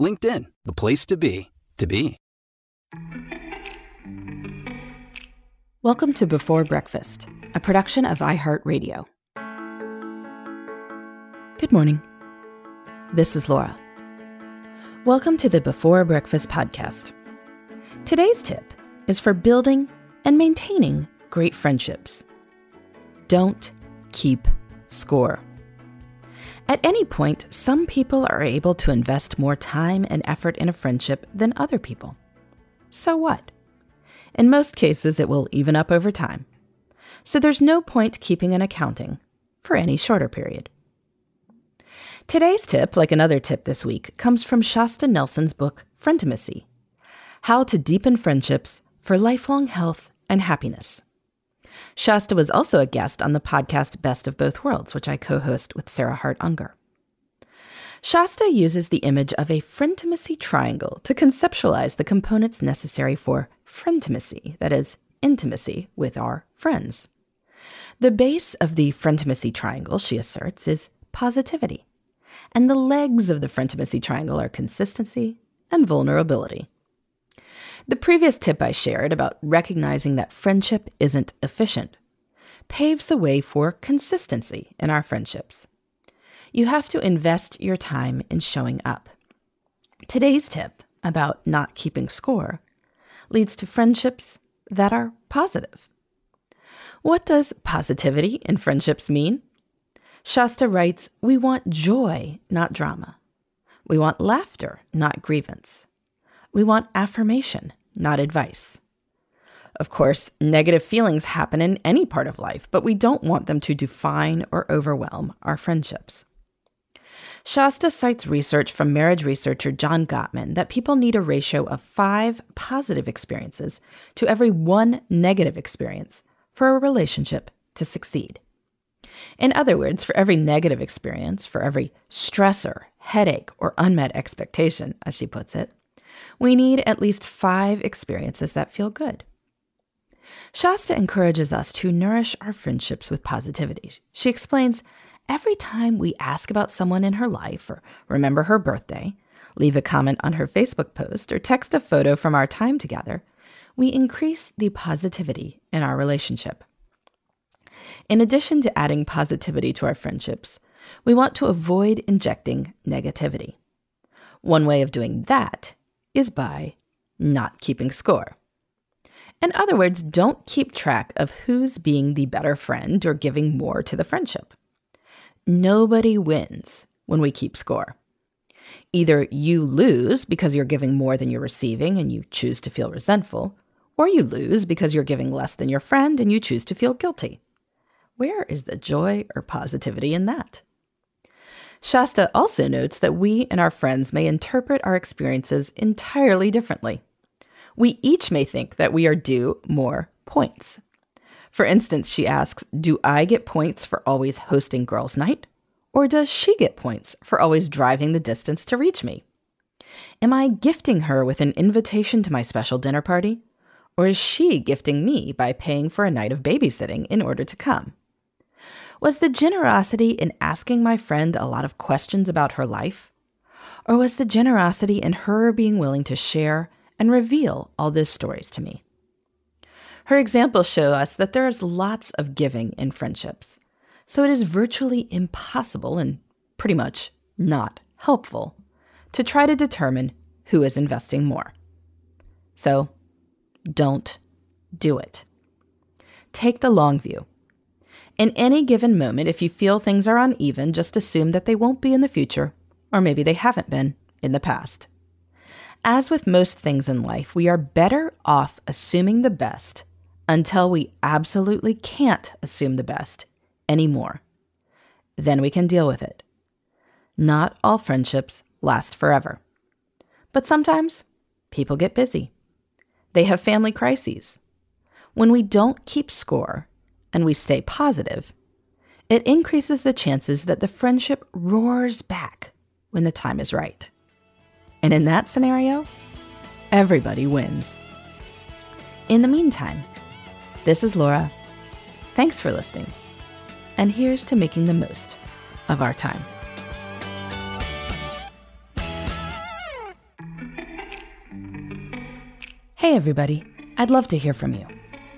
LinkedIn, the place to be, to be. Welcome to Before Breakfast, a production of iHeartRadio. Good morning. This is Laura. Welcome to the Before Breakfast podcast. Today's tip is for building and maintaining great friendships. Don't keep score. At any point, some people are able to invest more time and effort in a friendship than other people. So what? In most cases, it will even up over time. So there's no point keeping an accounting for any shorter period. Today's tip, like another tip this week, comes from Shasta Nelson's book, Frientimacy: How to Deepen Friendships for Lifelong Health and Happiness. Shasta was also a guest on the podcast Best of Both Worlds, which I co-host with Sarah Hart Unger. Shasta uses the image of a frientimacy triangle to conceptualize the components necessary for frientimacy, that is, intimacy with our friends. The base of the frientimacy triangle, she asserts, is positivity. And the legs of the frientimacy triangle are consistency and vulnerability. The previous tip I shared about recognizing that friendship isn't efficient paves the way for consistency in our friendships. You have to invest your time in showing up. Today's tip about not keeping score leads to friendships that are positive. What does positivity in friendships mean? Shasta writes, we want joy, not drama. We want laughter, not grievance. We want affirmation, not advice. Of course, negative feelings happen in any part of life, but we don't want them to define or overwhelm our friendships. Shasta cites research from marriage researcher John Gottman that people need a ratio of 5 positive experiences to every 1 negative experience for a relationship to succeed. In other words, for every negative experience, for every stressor, headache, or unmet expectation, as she puts it, we need at least 5 experiences that feel good. Shasta encourages us to nourish our friendships with positivity. She explains, every time we ask about someone in her life or remember her birthday, leave a comment on her Facebook post, or text a photo from our time together, we increase the positivity in our relationship. In addition to adding positivity to our friendships, we want to avoid injecting negativity. One way of doing that is by not keeping score. In other words, don't keep track of who's being the better friend or giving more to the friendship. Nobody wins when we keep score. Either you lose because you're giving more than you're receiving and you choose to feel resentful, or you lose because you're giving less than your friend and you choose to feel guilty. Where is the joy or positivity in that? Shasta also notes that we and our friends may interpret our experiences entirely differently. We each may think that we are due more points. For instance, she asks, do I get points for always hosting girls' night? Or does she get points for always driving the distance to reach me? Am I gifting her with an invitation to my special dinner party? Or is she gifting me by paying for a night of babysitting in order to come? Was the generosity in asking my friend a lot of questions about her life? Or was the generosity in her being willing to share and reveal all those stories to me? Her examples show us that there is lots of giving in friendships, so it is virtually impossible and pretty much not helpful to try to determine who is investing more. So don't do it. Take the long view. In any given moment, if you feel things are uneven, just assume that they won't be in the future, or maybe they haven't been in the past. As with most things in life, we are better off assuming the best until we absolutely can't assume the best anymore. Then we can deal with it. Not all friendships last forever. But sometimes people get busy. They have family crises. When we don't keep score and we stay positive, it increases the chances that the friendship roars back when the time is right. And in that scenario, everybody wins. In the meantime, this is Laura. Thanks for listening. And here's to making the most of our time. Hey everybody, I'd love to hear from you.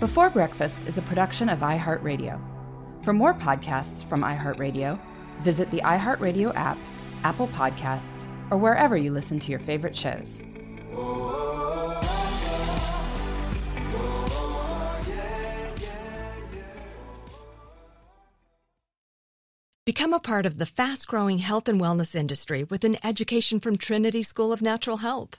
Before Breakfast is a production of iHeartRadio. For more podcasts from iHeartRadio, visit the iHeartRadio app, Apple Podcasts, or wherever you listen to your favorite shows. Become a part of the fast-growing health and wellness industry with an education from Trinity School of Natural Health.